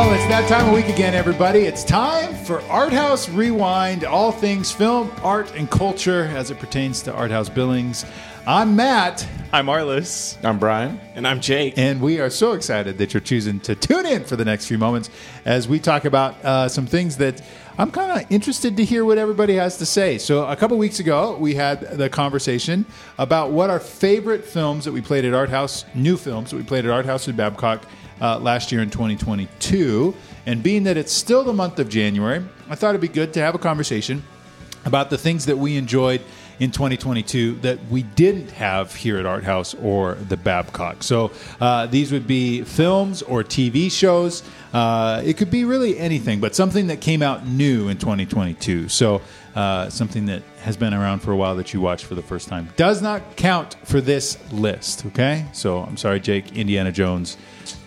Well, it's that time of week again, everybody. It's time for Art House Rewind, all things film, art, and culture as it pertains to Art House Billings. I'm Matt. I'm Arliss. I'm Brian. And I'm Jake. And we are so excited that you're choosing to tune in for the next few moments as we talk about some things that I'm kind of interested to hear what everybody has to say. So a couple weeks ago, we had the conversation about what our favorite films that we played at Art House, new films that we played at Art House with Babcock last year in 2022. And being that it's still the month of January, I thought it'd be good to have a conversation about the things that we enjoyed in 2022 that we didn't have here at Art House or the Babcock. So these would be films or TV shows. It could be really anything, but something that came out new in 2022. So something that has been around for a while that you watched for the first time does not count for this list, okay? So I'm sorry, Jake, Indiana Jones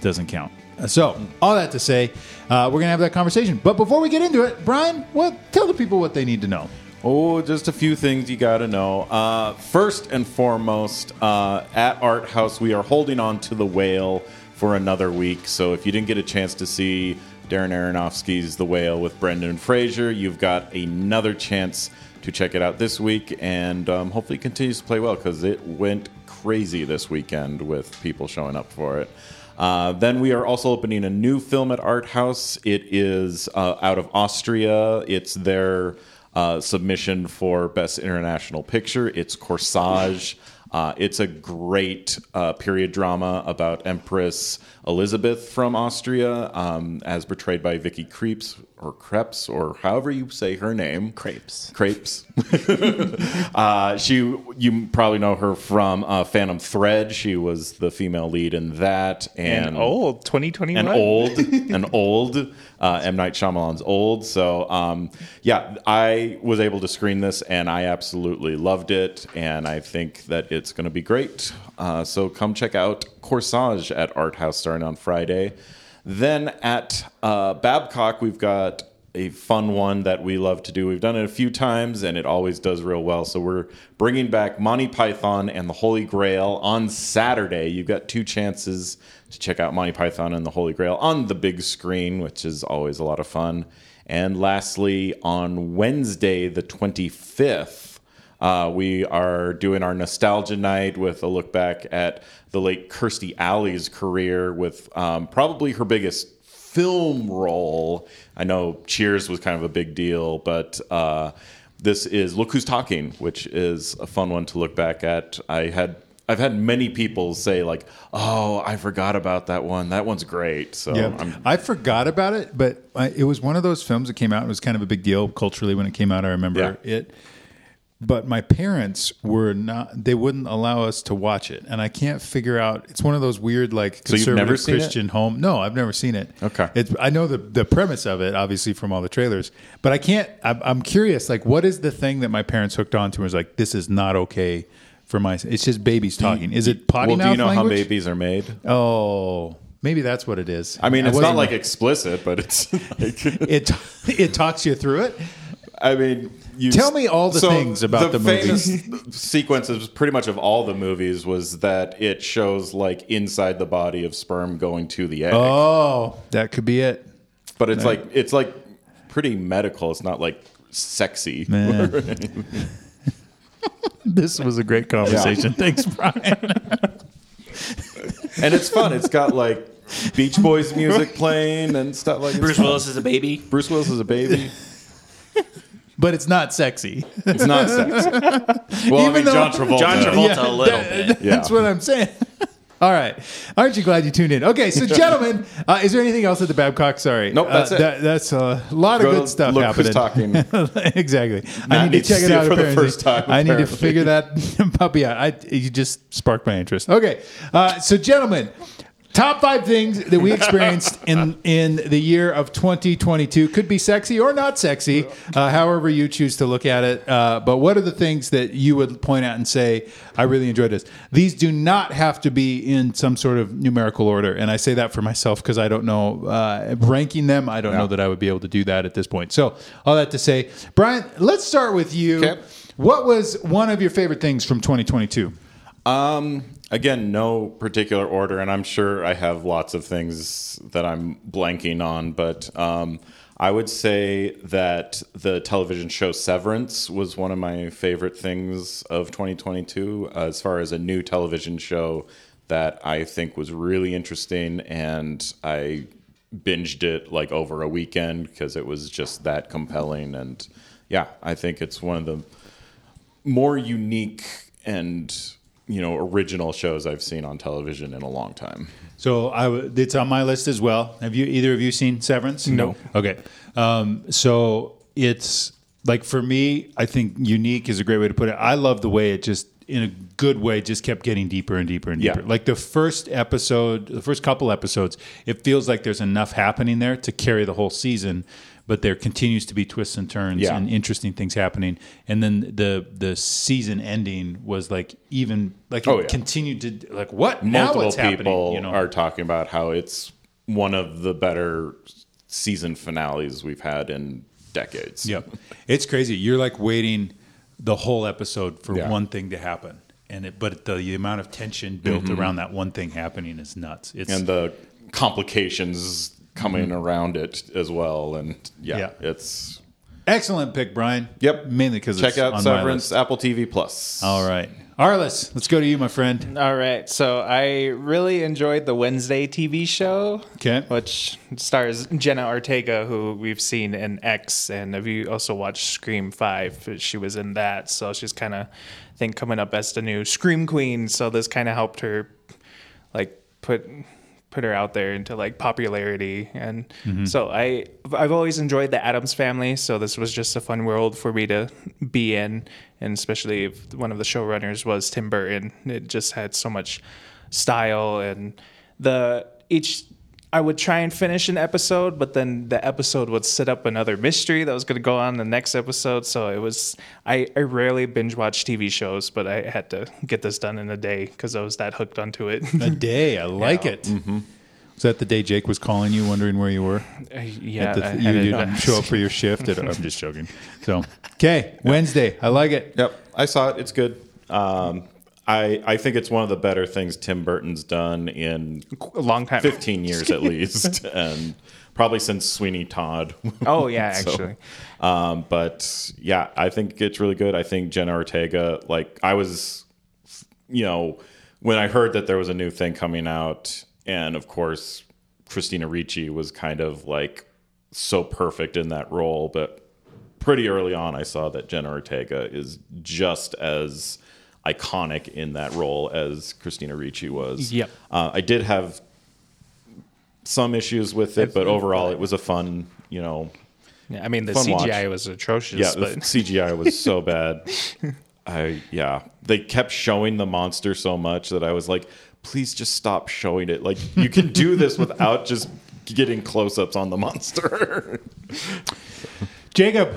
doesn't count. So, all that to say, we're going to have that conversation. But before we get into it, Brian, tell the people what they need to know. Oh, just a few things you got to know. First and foremost, at Art House, we are holding on to The Whale for another week. So if you didn't get a chance to see Darren Aronofsky's The Whale with Brendan Fraser, you've got another chance to check it out this week. And hopefully it continues to play well because it went crazy this weekend with people showing up for it. Then we are also opening a new film at Art House. It is out of Austria. It's their submission for Best International Picture. It's Corsage. It's a great period drama about Empress Elizabeth from Austria, as portrayed by Vicky Krieps, or Krieps, or however you say her name. Krieps. You probably know her from Phantom Thread. She was the female lead in that. And old, 2021. M. Night Shyamalan's Old. So, I was able to screen this, and I absolutely loved it, and I think that it's going to be great. So come check out Corsage at Art House starting on Friday. Then at Babcock, we've got a fun one that we love to do. We've done it a few times, and it always does real well. So we're bringing back Monty Python and the Holy Grail on Saturday. You've got two chances to check out Monty Python and the Holy Grail on the big screen, which is always a lot of fun. And lastly, on Wednesday, the 25th, we are doing our nostalgia night with a look back at the late Kirstie Alley's career with probably her biggest film role. I know Cheers was kind of a big deal, but this is Look Who's Talking, which is a fun one to look back at. I've had many people say, like, oh, I forgot about that one. That one's great. So yeah. I forgot about it, but it was one of those films that came out. It was kind of a big deal culturally when it came out. I remember it. But my parents they wouldn't allow us to watch it. And I can't figure out, it's one of those weird, like, conservative Christian home. No, I've never seen it. Okay. I know the premise of it, obviously, from all the trailers. But I'm curious, like, what is the thing that my parents hooked onto and was like, this is not okay for my, it's just babies talking. Is it potty mouth language? Well, do you know how babies are made? Oh, maybe that's what it is. I mean, it's not, like, explicit, but it's like... it talks you through it? I mean... Tell me all the things about the movies. The famous sequences pretty much of all the movies was that it shows, like, inside the body of sperm going to the egg. Oh, that could be it. But it's like pretty medical. It's not, like, sexy. Man. This was a great conversation. Yeah. Thanks, Brian. And it's fun. It's got, like, Beach Boys music playing and stuff like that. Bruce Willis is a baby. But it's not sexy. It's not sexy. Well, John Travolta a little bit. That's what I'm saying. All right. Aren't you glad you tuned in? Okay, so gentlemen, is there anything else at the Babcock? Sorry. Nope, that's it. That's a lot of good stuff happening. Look Who's Talking. Exactly. I need to check it out for the first time. I need to figure that puppy out. You just sparked my interest. Okay. So gentlemen... Top 5 things that we experienced in the year of 2022. Could be sexy or not sexy, however you choose to look at it. But what are the things that you would point out and say, I really enjoyed this? These do not have to be in some sort of numerical order. And I say that for myself because I don't know. Ranking them, I don't know that I would be able to do that at this point. So all that to say, Brian, let's start with you. Okay. What was one of your favorite things from 2022? Again, no particular order, and I'm sure I have lots of things that I'm blanking on, but I would say that the television show Severance was one of my favorite things of 2022, as far as a new television show that I think was really interesting, and I binged it like over a weekend because it was just that compelling. And yeah, I think it's one of the more unique and, you know, original shows I've seen on television in a long time. So it's on my list as well. Have you, either of you seen Severance? No. Okay. So it's like, for me, I think unique is a great way to put it. I love the way it just, in a good way, just kept getting deeper and deeper and deeper. Yeah. Like the first couple episodes, it feels like there's enough happening there to carry the whole season, but there continues to be twists and turns and interesting things happening. And then the season ending was like even like continued to like what multiple now it's people, you know, are talking about how it's one of the better season finales we've had in decades. Yep, it's crazy. You're like waiting the whole episode for one thing to happen, but the amount of tension built around that one thing happening is nuts. And the complications coming around it as well, and it's excellent pick, Brian. Yep, mainly because check out Severance, Apple TV Plus. All right, Arliss, let's go to you, my friend. All right, so I really enjoyed the Wednesday TV show, which stars Jenna Ortega, who we've seen in X, and if you also watched Scream 5, she was in that. So she's kind of, I think, coming up as the new Scream Queen. So this kind of helped her, like put her out there into like popularity. And so I've always enjoyed the Addams Family. So this was just a fun world for me to be in. And especially if one of the showrunners was Tim Burton, it just had so much style. And I would try and finish an episode, but then the episode would set up another mystery that was going to go on the next episode. So it was, I rarely binge watch TV shows, but I had to get this done in a day because I was that hooked onto it. A day. I like it. Mm-hmm. Was that the day Jake was calling you, wondering where you were? Yeah. You didn't show up for your shift. I'm just joking. So, Wednesday. I like it. Yep. I saw it. It's good. I think it's one of the better things Tim Burton's done in a long time, 15 years at least, and probably since Sweeney Todd. Oh, yeah, actually. So, but, yeah, I think it's really good. I think Jenna Ortega, like, I was, you know, when I heard that there was a new thing coming out, and, of course, Christina Ricci was kind of, like, so perfect in that role, but pretty early on I saw that Jenna Ortega is just as iconic in that role as Christina Ricci was. Yep. I did have some issues with it, but overall it was a fun, you know. Yeah, I mean, the CGI was atrocious. Yeah, but the CGI was so bad. They kept showing the monster so much that I was like, please just stop showing it. Like, you can do this without just getting close-ups on the monster. Jacob.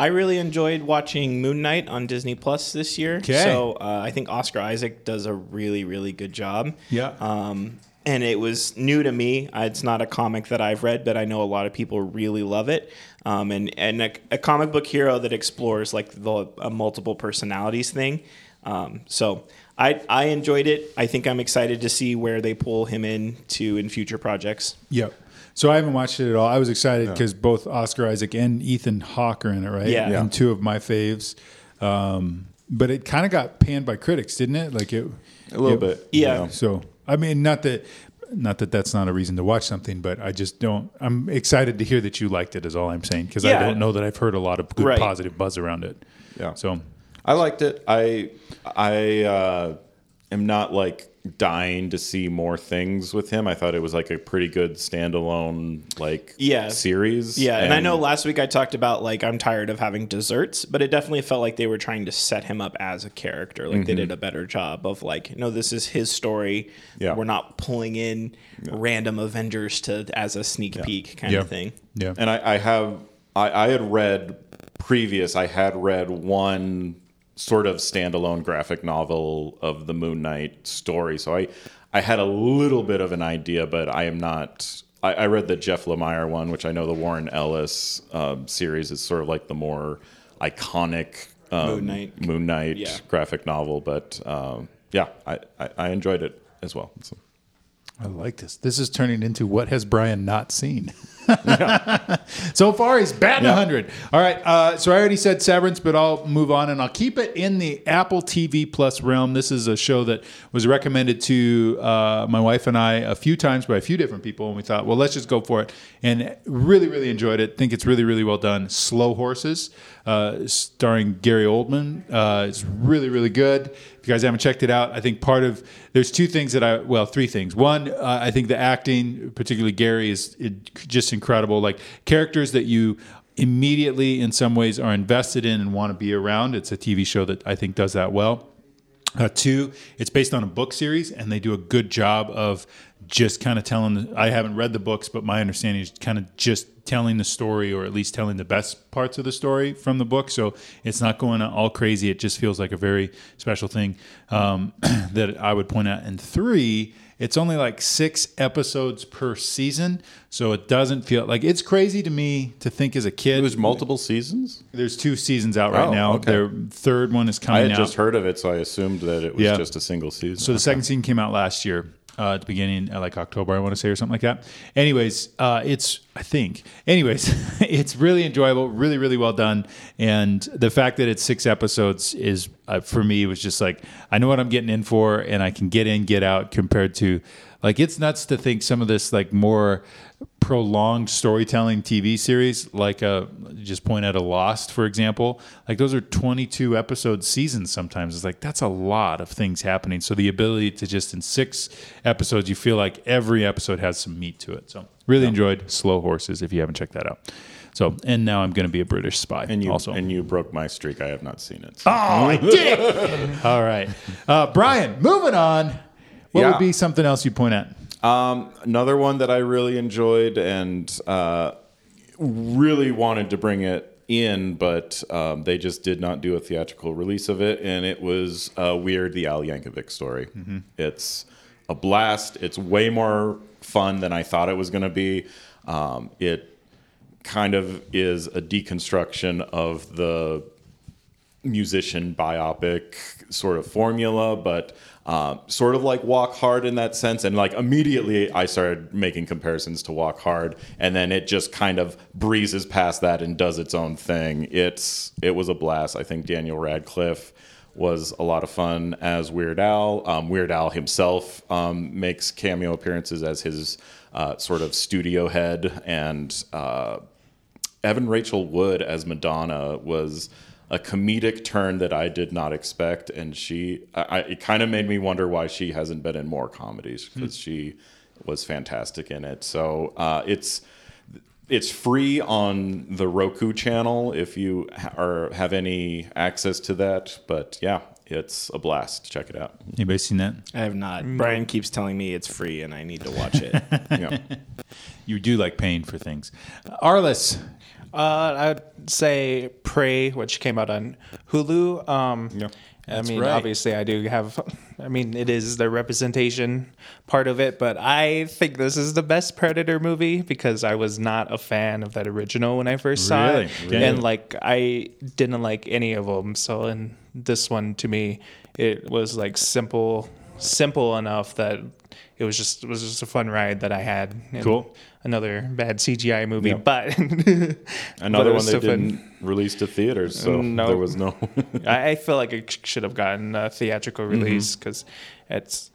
I really enjoyed watching Moon Knight on Disney Plus this year. Okay. So I think Oscar Isaac does a really, really good job. Yeah. And it was new to me. It's not a comic that I've read, but I know a lot of people really love it. And a comic book hero that explores like a multiple personalities thing. So I enjoyed it. I think I'm excited to see where they pull him in future projects. Yep. So I haven't watched it at all. I was excited because both Oscar Isaac and Ethan Hawke are in it, right? Yeah. And two of my faves. But it kind of got panned by critics, didn't it? Like a little bit. Yeah. You know, so, I mean, not that that's not a reason to watch something, but I just don't. I'm excited to hear that you liked it is all I'm saying, because I don't know that I've heard a lot of good positive buzz around it. Yeah. So I liked it. I am not like dying to see more things with him. I thought it was like a pretty good standalone series. Yeah, and I know last week I talked about like I'm tired of having desserts, but it definitely felt like they were trying to set him up as a character. Like they did a better job of like, no, this is his story. Yeah. We're not pulling in random Avengers as a sneak peek kind of thing. Yeah. And I had read one sort of standalone graphic novel of the Moon Knight story. So I had a little bit of an idea, but I am not. I read the Jeff Lemire one, which I know the Warren Ellis series is sort of like the more iconic Moon Knight graphic novel. But yeah, I enjoyed it as well. So. I like this. This is turning into what has Brian not seen? Yeah. So far, he's batting 100. All right. So I already said Severance, but I'll move on, and I'll keep it in the Apple TV Plus realm. This is a show that was recommended to my wife and I a few times by a few different people, and we thought, well, let's just go for it. And really, really enjoyed it. Think it's really, really well done. Slow Horses, starring Gary Oldman. It's really, really good. You guys haven't checked it out. I think part of there's two things that three things. One, I think the acting, particularly Gary, is just incredible. Like characters that you immediately, in some ways, are invested in and want to be around. It's a TV show that I think does that well. Two, it's based on a book series, and they do a good job of just kind of telling. I haven't read the books, but my understanding is kind of just telling the story, or at least telling the best parts of the story from the book. So it's not going all crazy. It just feels like a very special thing that I would point out. And three, it's only like 6 episodes per season. So it doesn't feel like it's crazy to me to think as a kid. There's multiple seasons? There's 2 seasons out right now. Okay. Their third one is coming out. I had just heard of it, so I assumed that it was just a single season. So the second season came out last year. At the beginning, like October, I want to say, or something like that. Anyways, it's really enjoyable, really, really well done. And the fact that it's 6 episodes is, for me, was just like, I know what I'm getting in for, and I can get in, get out, compared to, like, it's nuts to think some of this, like, more prolonged storytelling TV series, like just point at a Lost, for example, like those are 22 episode seasons sometimes. It's like, that's a lot of things happening. So the ability to just in 6 episodes, you feel like every episode has some meat to it. So really enjoyed Slow Horses if you haven't checked that out. So, and now I'm going to be a British spy also. And you broke my streak. I have not seen it. So. Oh, I did. All right. Brian, moving on. What would be something else you point at? Another one that I really enjoyed and really wanted to bring it in, but they just did not do a theatrical release of it, and it was Weird, the Al Yankovic Story. Mm-hmm. It's a blast. It's way more fun than I thought it was going to be. It kind of is a deconstruction of the musician biopic sort of formula, but sort of like Walk Hard in that sense. And like immediately I started making comparisons to Walk Hard, and then it just kind of breezes past that and does its own thing. It was a blast. I think Daniel Radcliffe was a lot of fun as Weird Al. Weird Al himself makes cameo appearances as his sort of studio head, and Evan Rachel Wood as Madonna was a comedic turn that I did not expect, and it kind of made me wonder why she hasn't been in more comedies, because she was fantastic in it. So it's free on the Roku channel if you have any access to that. But yeah, it's a blast. Check it out. Anybody seen that? I have not. No. Brian keeps telling me it's free, and I need to watch it. Yeah. You do like paying for things, Arliss. I would say Prey, which came out on Hulu. Obviously I do have, it is the representation part of it, but I think this is the best Predator movie because I was not a fan of that original when I first saw it. Really? And I didn't like any of them. So in this one, to me, it was simple enough that it was just a fun ride that I had. Cool. Another bad CGI movie, but another one that didn't release to theaters, so there was no. I feel like it should have gotten a theatrical release because I just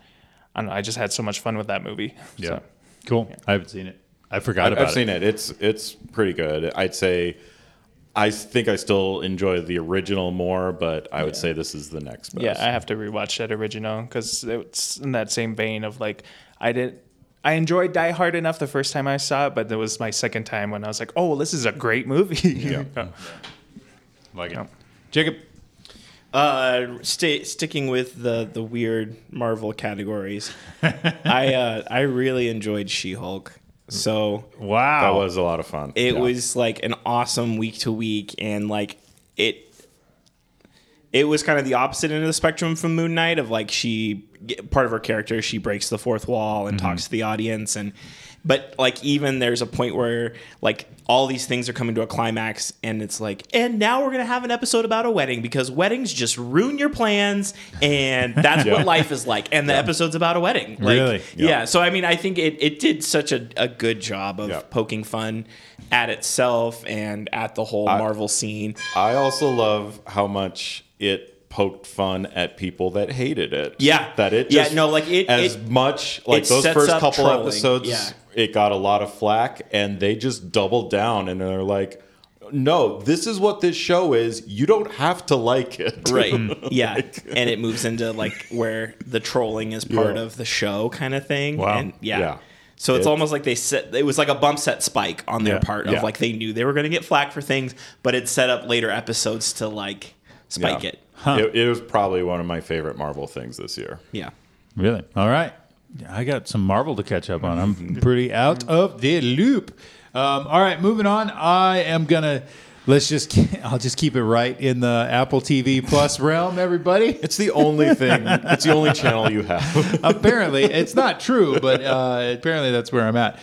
had so much fun with that movie. Yeah, so, cool. Yeah. I haven't seen it. I forgot about it. I've seen it. It's pretty good. I'd say. I think I still enjoy the original more, but I would say this is the next best. Yeah, I have to rewatch that original because it's in that same vein of I enjoyed Die Hard enough the first time I saw it, but that was my second time when I was like, oh, this is a great movie. Yeah. It. Jacob? Sticking with the weird Marvel categories, I really enjoyed She-Hulk. So wow, that was a lot of fun. It was an awesome week to week, and it was kind of the opposite end of the spectrum from Moon Knight. Of part of her character, she breaks the fourth wall and talks to the audience, and But like, even there's a point where like all these things are coming to a climax, and it's like, and now we're gonna have an episode about a wedding, because weddings just ruin your plans, and that's what life is like. And the episode's about a wedding. Like, really? Yeah. So I mean, I think it did such a good job of poking fun at itself and at the whole Marvel scene. I also love how much it poked fun at people that hated it. Yeah. That it just... Yeah, no, like it... As it, much... Like those first couple trolling. Episodes, it got a lot of flack, and they just doubled down, and they're like, no, this is what this show is. You don't have to like it. Right. Yeah. And it moves into like where the trolling is part of the show kind of thing. Wow. And so it's almost like they set... It was like a bump set spike on their part of like they knew they were going to get flack for things, but it set up later episodes to like spike it. Huh. It was probably one of my favorite Marvel things this year. Yeah. Really? All right. I got some Marvel to catch up on. I'm pretty out of the loop. All right, moving on. I am going to... I'll just keep it right in the Apple TV Plus realm, everybody. It's the only thing. It's the only channel you have. Apparently. It's not true, but apparently that's where I'm at.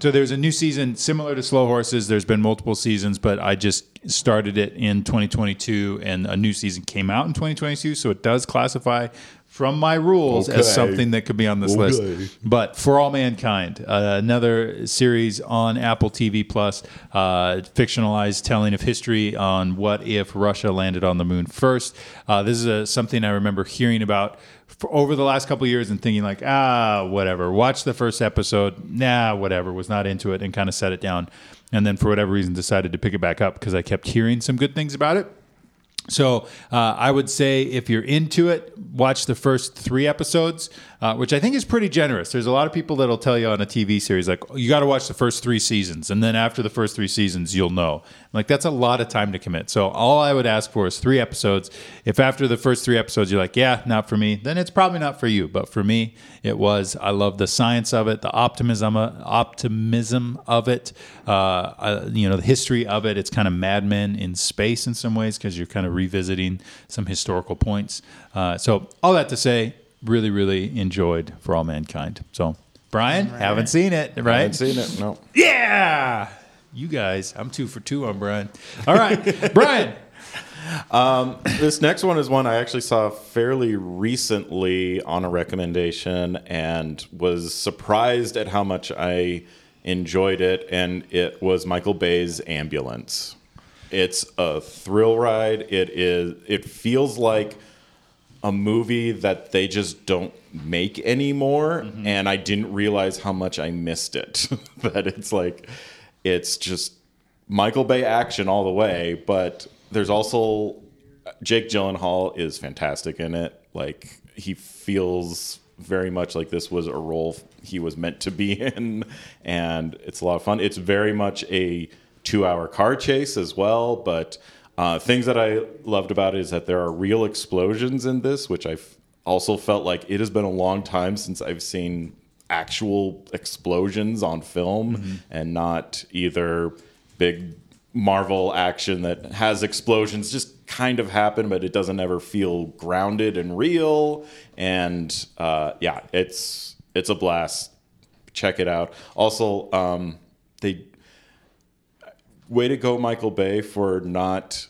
So there's a new season similar to Slow Horses. There's been multiple seasons, but I just started it in 2022, and a new season came out in 2022, so it does classify from my rules as something that could be on this list. But For All Mankind, another series on Apple TV Plus, fictionalized telling of history on what if Russia landed on the moon first. This is something I remember hearing about over the last couple of years and thinking like, whatever. Watched the first episode. Whatever. Was not into it and kind of set it down. And then for whatever reason decided to pick it back up because I kept hearing some good things about it. So I would say if you're into it, watch the first 3 episodes, which I think is pretty generous. There's a lot of people that'll tell you on a TV series, like, you got to watch the first 3 seasons, and then after the first 3 seasons, you'll know. Like, that's a lot of time to commit. So all I would ask for is 3 episodes. If after the first 3 episodes you're like, not for me, then it's probably not for you. But for me, it was. I love the science of it, the optimism of it, the history of it. It's kind of Mad Men in space in some ways, because you're kind of revisiting some historical points. So all that to say, really, really enjoyed For All Mankind. So Brian, haven't seen it, right? Haven't seen it, no. Yeah! You guys, I'm 2 for 2 on Brian. All right, Brian. This next one is one I actually saw fairly recently on a recommendation and was surprised at how much I enjoyed it, and it was Michael Bay's Ambulance. It's a thrill ride. It feels like a movie that they just don't make anymore, and I didn't realize how much I missed it. That it's just Michael Bay action all the way, but there's also Jake Gyllenhaal is fantastic in it. Like, he feels very much like this was a role he was meant to be in, and it's a lot of fun. It's very much a 2-hour car chase as well, but things that I loved about it is that there are real explosions in this, which I've also felt like it has been a long time since I've seen actual explosions on film, and not either big Marvel action that has explosions just kind of happen, but it doesn't ever feel grounded and real. And it's a blast. Check it out. Also, way to go, Michael Bay, for not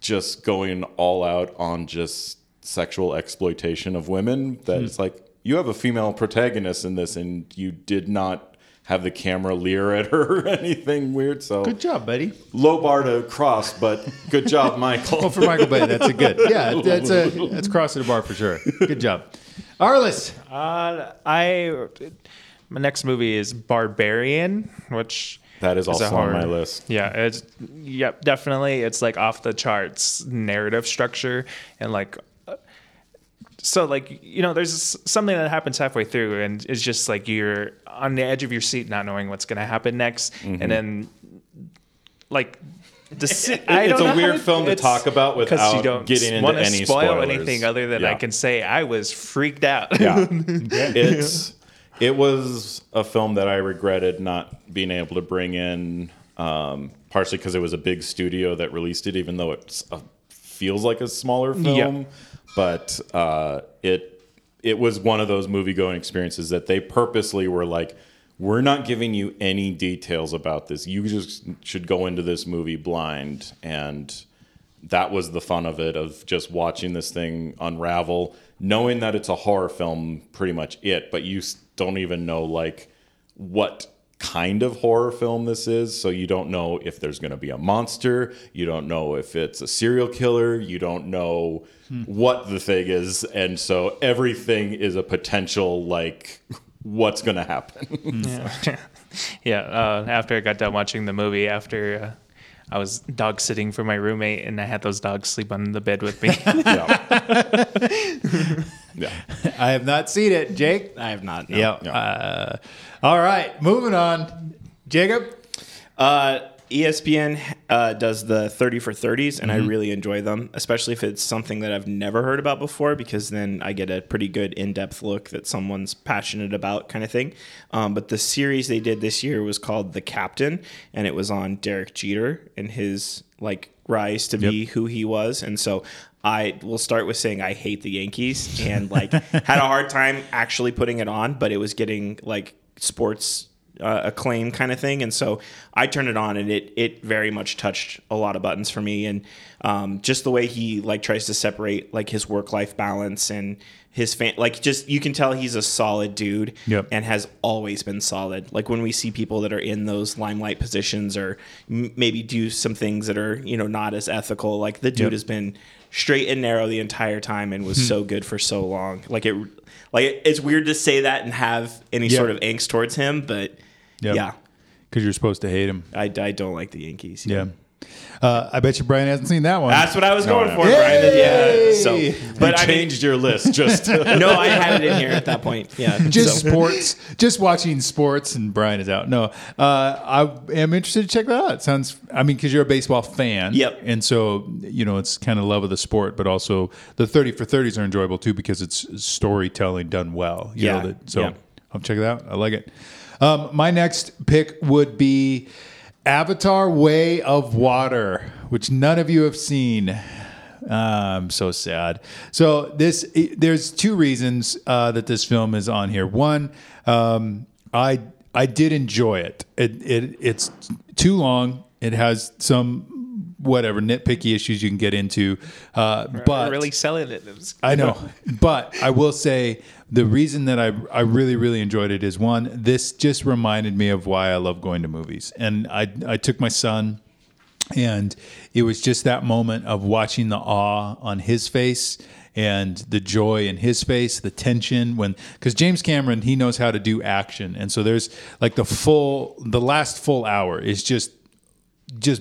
just going all out on just sexual exploitation of women. That it's like, you have a female protagonist in this, and you did not have the camera leer at her or anything weird. So good job, buddy. Low bar to cross, but good job, Michael. Well, for Michael Bay, that's a good. Yeah, that's crossing the bar for sure. Good job, Arliss. My next movie is Barbarian, which. That is also on my list. Yeah, definitely. It's like off the charts narrative structure, and there's something that happens halfway through, and it's just like you're on the edge of your seat, not knowing what's going to happen next, and then it's a weird film to talk about without getting into any spoilers. Anything other than I can say I was freaked out. Yeah, It was a film that I regretted not being able to bring in, partially because it was a big studio that released it, even though it feels like a smaller film. But it it was one of those movie-going experiences that they purposely were like, we're not giving you any details about this. You just should go into this movie blind. And that was the fun of it, of just watching this thing unravel, knowing that it's a horror film, pretty much it, but you don't even know like what kind of horror film this is. So you don't know if there's going to be a monster. You don't know if it's a serial killer. You don't know what the thing is. And so everything is a potential, like, what's going to happen. Yeah. Yeah. After I got done watching the movie, after I was dog sitting for my roommate, and I had those dogs sleep on the bed with me. Yeah. I have not seen it, Jake. I have not. No. Yeah. No. All right, moving on. Jacob? ESPN does the 30 for 30s, and I really enjoy them, especially if it's something that I've never heard about before, because then I get a pretty good in-depth look that someone's passionate about, kind of thing. But the series they did this year was called The Captain, and it was on Derek Jeter and his like rise to be who he was. And so I will start with saying I hate the Yankees and like had a hard time actually putting it on, but it was getting like sports acclaim kind of thing. And so I turned it on, and it very much touched a lot of buttons for me. And just the way he like tries to separate like his work-life balance and his like, just, you can tell he's a solid dude and has always been solid. Like when we see people that are in those limelight positions or maybe do some things that are, you know, not as ethical, like the dude has been straight and narrow the entire time and was so good for so long. Like it's weird to say that and have any sort of angst towards him, but yeah. Because you're supposed to hate him. I don't like the Yankees. Yeah. I bet you Brian hasn't seen that one. That's what I was going for, Brian. Yeah. So, but I changed your list. Just no, I had it in here at that point. Yeah. Just sports. Just watching sports, and Brian is out. No, I am interested to check that out. It sounds. I mean, because you're a baseball fan. Yep. And so you know, it's kind of love of the sport, but also the 30 for 30s are enjoyable too because it's storytelling done well. You know, I'll check it out. I like it. My next pick would be Avatar: Way of Water, which none of you have seen. I'm so sad. So there's two reasons that this film is on here. One, I did enjoy it. It's too long. It has some whatever nitpicky issues you can get into. But really selling it. I know, but I will say the reason that I really, really enjoyed it is, one, this just reminded me of why I love going to movies. And I took my son, and it was just that moment of watching the awe on his face and the joy in his face, the tension, because James Cameron, he knows how to do action. And so there's like the last full hour is just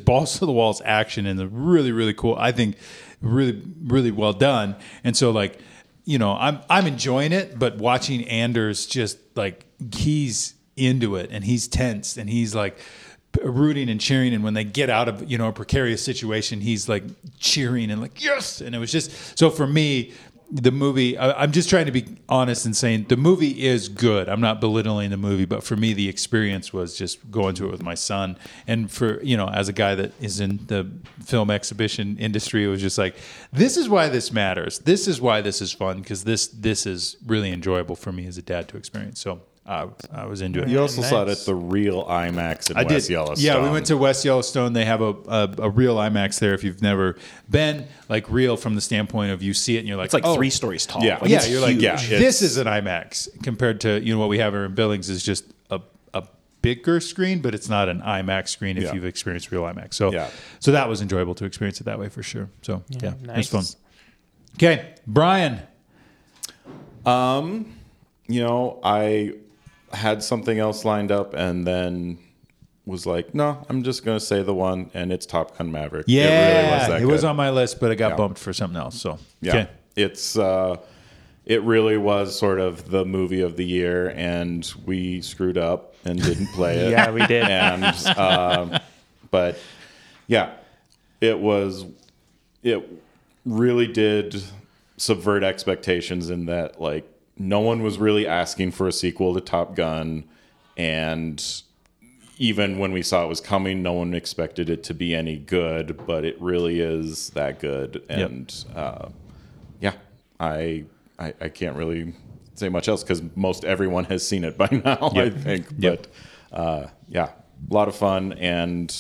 balls to the walls action, and the really, really cool, I think really, really well done. And so like, you know, I'm enjoying it, but watching Anders just like, he's into it and he's tense and he's like rooting and cheering. And when they get out of, you know, a precarious situation, he's like cheering and like, yes. And it was just, so for me, the movie, I'm just trying to be honest and saying the movie is good. I'm not belittling the movie, but for me, the experience was just going to it with my son. And for, you know, as a guy that is in the film exhibition industry, it was just like, this is why this matters. This is why this is fun, because this is really enjoyable for me as a dad to experience. So I was into it. You also saw it at the real IMAX in West Yellowstone. Yeah, we went to West Yellowstone. They have a real IMAX there if you've never been. Like real from the standpoint of you see it and you're like, it's like 3 stories tall. Yeah, like you're huge. Like, yeah, this is an IMAX compared to, you know, what we have here in Billings is just a bigger screen, but it's not an IMAX screen if you've experienced real IMAX. So so that was enjoyable to experience it that way for sure. So nice. It was fun. Okay, Brian. You know, I had something else lined up and then was like, no, I'm just going to say the one, and it's Top Gun Maverick. Yeah, it was on my list, but it got bumped for something else. So it's it really was sort of the movie of the year, and we screwed up and didn't play it. Yeah, we did. And but yeah, it really did subvert expectations in that, like, no one was really asking for a sequel to Top Gun, and even when we saw it was coming, no one expected it to be any good, but it really is that good. And I can't really say much else because most everyone has seen it by now, yep. I think. Yep. But yeah, a lot of fun. And,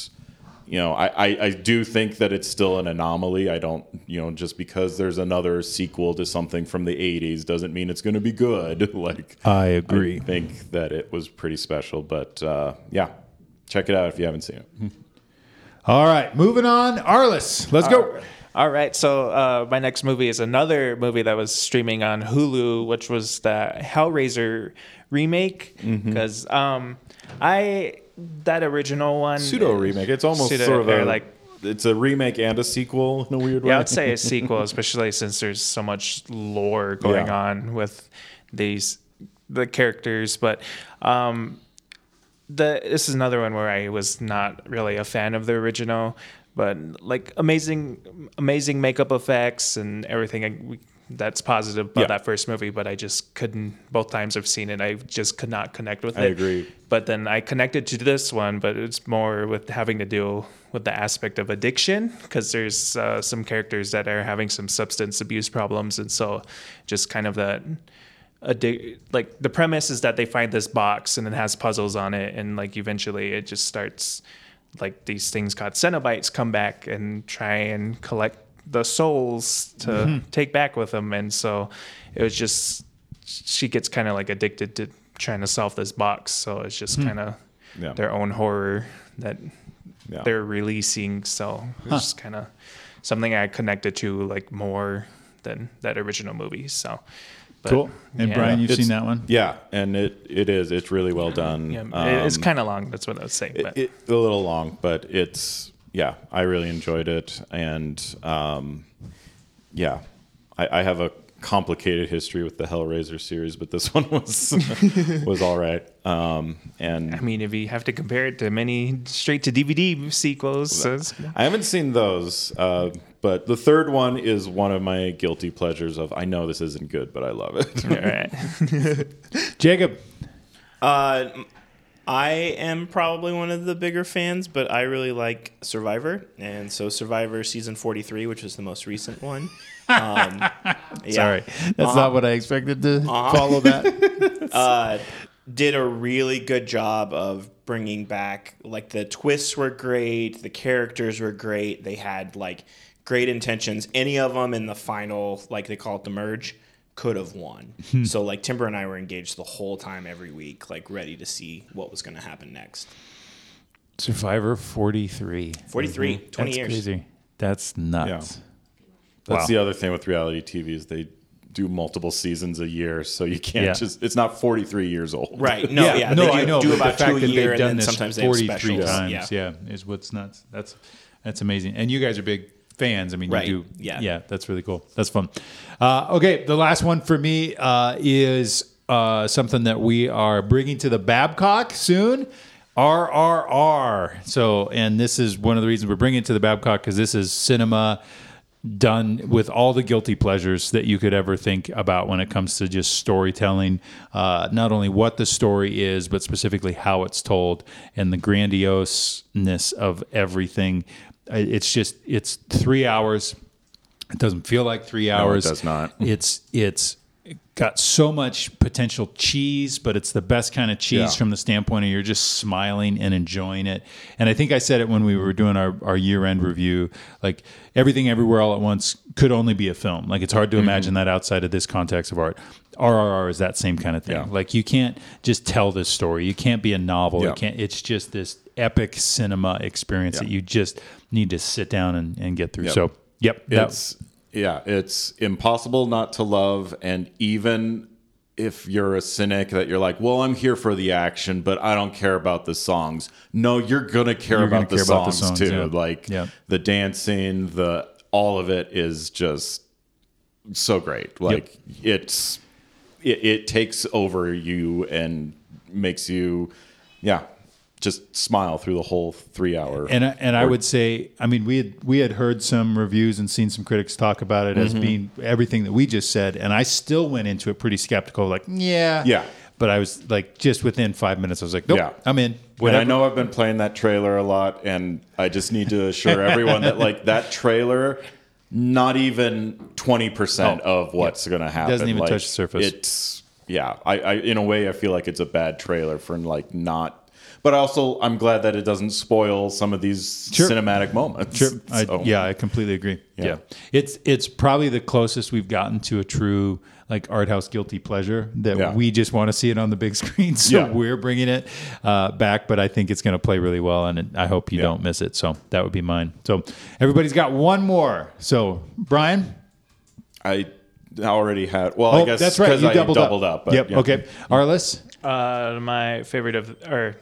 you know, I do think that it's still an anomaly. I don't, you know, just because there's another sequel to something from the 80s doesn't mean it's going to be good. Like, I agree. I think that it was pretty special. But yeah, check it out if you haven't seen it. All right, moving on. Arliss, let's go. All right, so my next movie is another movie that was streaming on Hulu, which was the Hellraiser remake, because that original one... Pseudo-remake. It's almost sort of like... It's a remake and a sequel in a weird way. Yeah, I'd say a sequel, especially since there's so much lore going on with the characters, but... this is another one where I was not really a fan of the original, but like amazing makeup effects and everything that's positive about that first movie, but I just couldn't, both times I've seen it, I just could not connect with it. I agree. But then I connected to this one, but it's more with having to deal with the aspect of addiction, because there's some characters that are having some substance abuse problems, and so just kind of that... like the premise is that they find this box and it has puzzles on it, and like eventually it just starts like these things called Cenobites come back and try and collect the souls to take back with them, and so it was just she gets kind of like addicted to trying to solve this box, so it's just kind of their own horror that they're releasing, so it's kind of something I connected to like more than that original movie, so... But, cool. And Brian, you've seen that one? Yeah, and it is. It's really well done. Yeah, it's kind of long. That's what I was saying. But. It's a little long, but it's, I really enjoyed it. And, I have a complicated history with the Hellraiser series, but this one was all right. And I mean, if you have to compare it to many straight-to-DVD sequels. I haven't seen those, but the third one is one of my guilty pleasures of, I know this isn't good, but I love it. All right. Jacob. I am probably one of the bigger fans, but I really like Survivor. And so Survivor season 43, which was the most recent one. Sorry. That's not what I expected to follow that. Did a really good job of bringing back, like, the twists were great. The characters were great. They had, like... great intentions. Any of them in the final, like they call it the merge, could have won. So like Timber and I were engaged the whole time every week, like ready to see what was going to happen next. Survivor 43. 43, 20 years. That's crazy. That's nuts. Yeah. That's the other thing with reality TV is they do multiple seasons a year, so you can't just... It's not 43 years old. Right. No, No, I know. Do about 2 a year, and then sometimes they have specials. 43 times, is what's nuts. That's amazing. And you guys are big... fans. I mean, right. You do. Yeah, that's really cool. That's fun. Okay, the last one for me is something that we are bringing to the Babcock soon. RRR. So, and this is one of the reasons we're bringing it to the Babcock, because this is cinema done with all the guilty pleasures that you could ever think about when it comes to just storytelling, not only what the story is, but specifically how it's told and the grandioseness of everything. It's 3 hours. It doesn't feel like 3 hours. No, it does not. It's got so much potential cheese, but it's the best kind of cheese from the standpoint of you're just smiling and enjoying it. And I think I said it when we were doing our year-end review, like Everything Everywhere All at Once could only be a film. Like it's hard to imagine that outside of this context of art. RRR is that same kind of thing. Yeah. Like you can't just tell this story. You can't be a novel. Yeah. It's just this epic cinema experience that you just need to sit down and get through. So, it's impossible not to love, and even if you're a cynic that you're like, well, I'm here for the action, but I don't care about the songs. No, you're gonna care about the songs too. Yeah. Like the dancing, all of it is just so great. Like it takes over you and makes you, just smile through the whole 3 hour. And I would say, I mean, we had heard some reviews and seen some critics talk about it as being everything that we just said. And I still went into it pretty skeptical, like, But I was like, just within 5 minutes, I was like, nope, I'm in. Whatever. And I know I've been playing that trailer a lot, and I just need to assure everyone that like that trailer, not even 20% of what's going to happen. It doesn't even touch the surface. It's yeah, I in a way I feel like it's a bad trailer for like not. But also, I'm glad that it doesn't spoil some of these cinematic moments. Sure. I completely agree. Yeah. It's probably the closest we've gotten to a true like art house guilty pleasure that we just want to see it on the big screen. So we're bringing it back, but I think it's going to play really well, and I hope you don't miss it. So that would be mine. So everybody's got one more. So Brian, I already had. Well, I guess that's right. You doubled up. But, yep. Yeah. Okay. Arliss. My favorite of or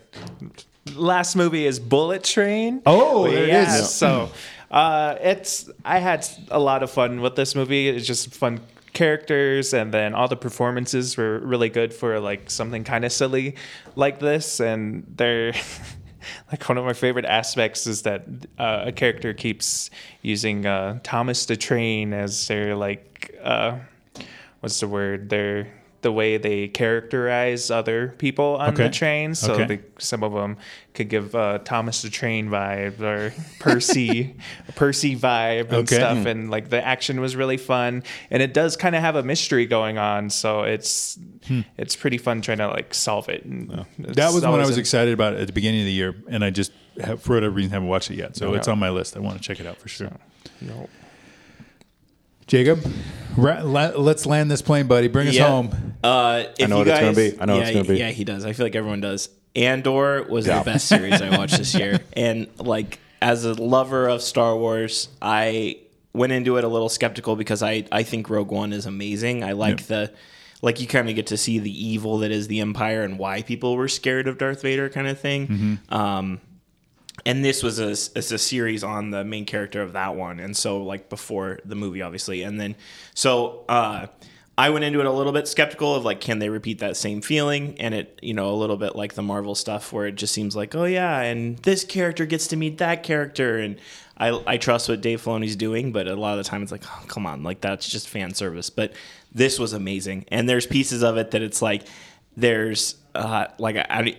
last movie is Bullet Train. Oh, there it is. So, I had a lot of fun with this movie. It's just fun characters, and then all the performances were really good for like something kind of silly like this. And they're like one of my favorite aspects is that a character keeps using Thomas the Train as their like what's the word? The way they characterize other people on the train. So some of them could give Thomas the Train vibe or Percy vibe and stuff. And like the action was really fun, and it does kind of have a mystery going on. So it's pretty fun trying to like solve it. And that was one I was excited about at the beginning of the year. And I just for whatever reason, haven't watched it yet. So it's on my list. I want to check it out for sure. Jacob, let's land this plane, buddy. Bring us home. I know what it's going to be. Yeah, he does. I feel like everyone does. Andor was the best series I watched this year. And like as a lover of Star Wars, I went into it a little skeptical because I think Rogue One is amazing. I like the... Like you kind of get to see the evil that is the Empire and why people were scared of Darth Vader kind of thing. Mm-hmm. And this was a series on the main character of that one. And so, like, before the movie, obviously. And then, so I went into it a little bit skeptical of, like, can they repeat that same feeling? And it, you know, a little bit like the Marvel stuff where it just seems like, oh, yeah, and this character gets to meet that character. And I trust what Dave Filoni's doing, but a lot of the time it's like, oh, come on, like, that's just fan service. But this was amazing. And there's pieces of it that it's like, there's...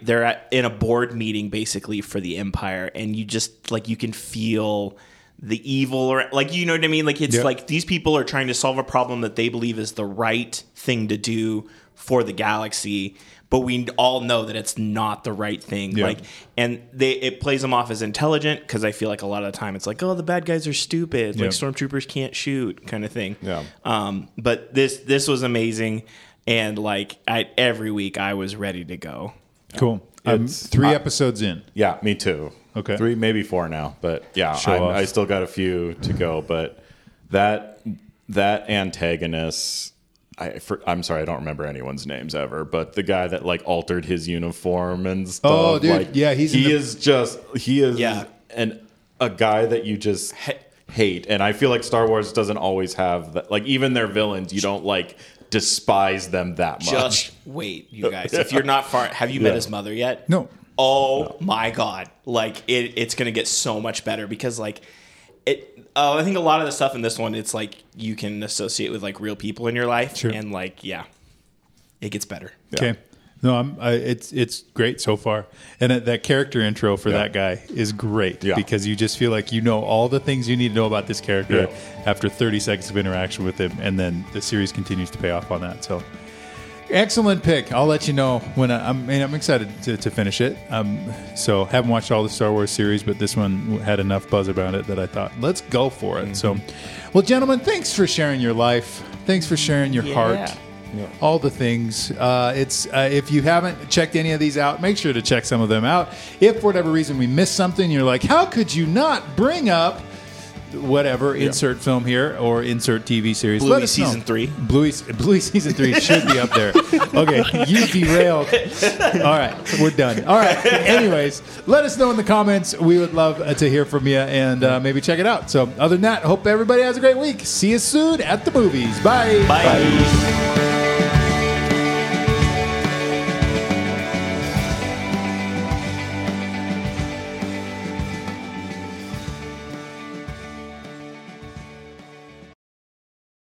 they're in a board meeting basically for the Empire, and you just like you can feel the evil, or like you know what I mean. Like it's like these people are trying to solve a problem that they believe is the right thing to do for the galaxy, but we all know that it's not the right thing. Yeah. Like, and it plays them off as intelligent because I feel like a lot of the time it's like, oh, the bad guys are stupid, like stormtroopers can't shoot, kind of thing. Yeah. But this was amazing. And like every week, I was ready to go. Cool. I'm 3 episodes in. Yeah, me too. Okay, 3, maybe 4 now. But yeah, I still got a few to go. But that antagonist, I'm sorry, I don't remember anyone's names ever. But the guy that like altered his uniform and stuff. Oh, dude, like, yeah, he is a guy that you just hate. And I feel like Star Wars doesn't always have that. Like even their villains, you don't like. Despise them that much. Just wait, you guys. If you're not far, have you met his mother yet? No. Oh my God! Like it's gonna get so much better because like it. I think a lot of the stuff in this one, it's like you can associate with like real people in your life, and like it gets better. Yeah. Okay. No, it's great so far, and that character intro for that guy is great because you just feel like you know all the things you need to know about this character after 30 seconds of interaction with him, and then the series continues to pay off on that. So, excellent pick. I'll let you know when I'm excited to finish it. So haven't watched all the Star Wars series, but this one had enough buzz about it that I thought, let's go for it. Mm-hmm. So, well, gentlemen, thanks for sharing your life. Thanks for sharing your heart. Yeah. All the things. If you haven't checked any of these out, make sure to check some of them out. If for whatever reason we missed something, you're like, how could you not bring up whatever insert film here or insert TV series? Bluey season 3. Bluey season 3 should be up there. Okay, you derailed. All right, we're done. All right, anyways, let us know in the comments. We would love to hear from you and maybe check it out. So other than that, hope everybody has a great week. See you soon at the movies. Bye. Bye.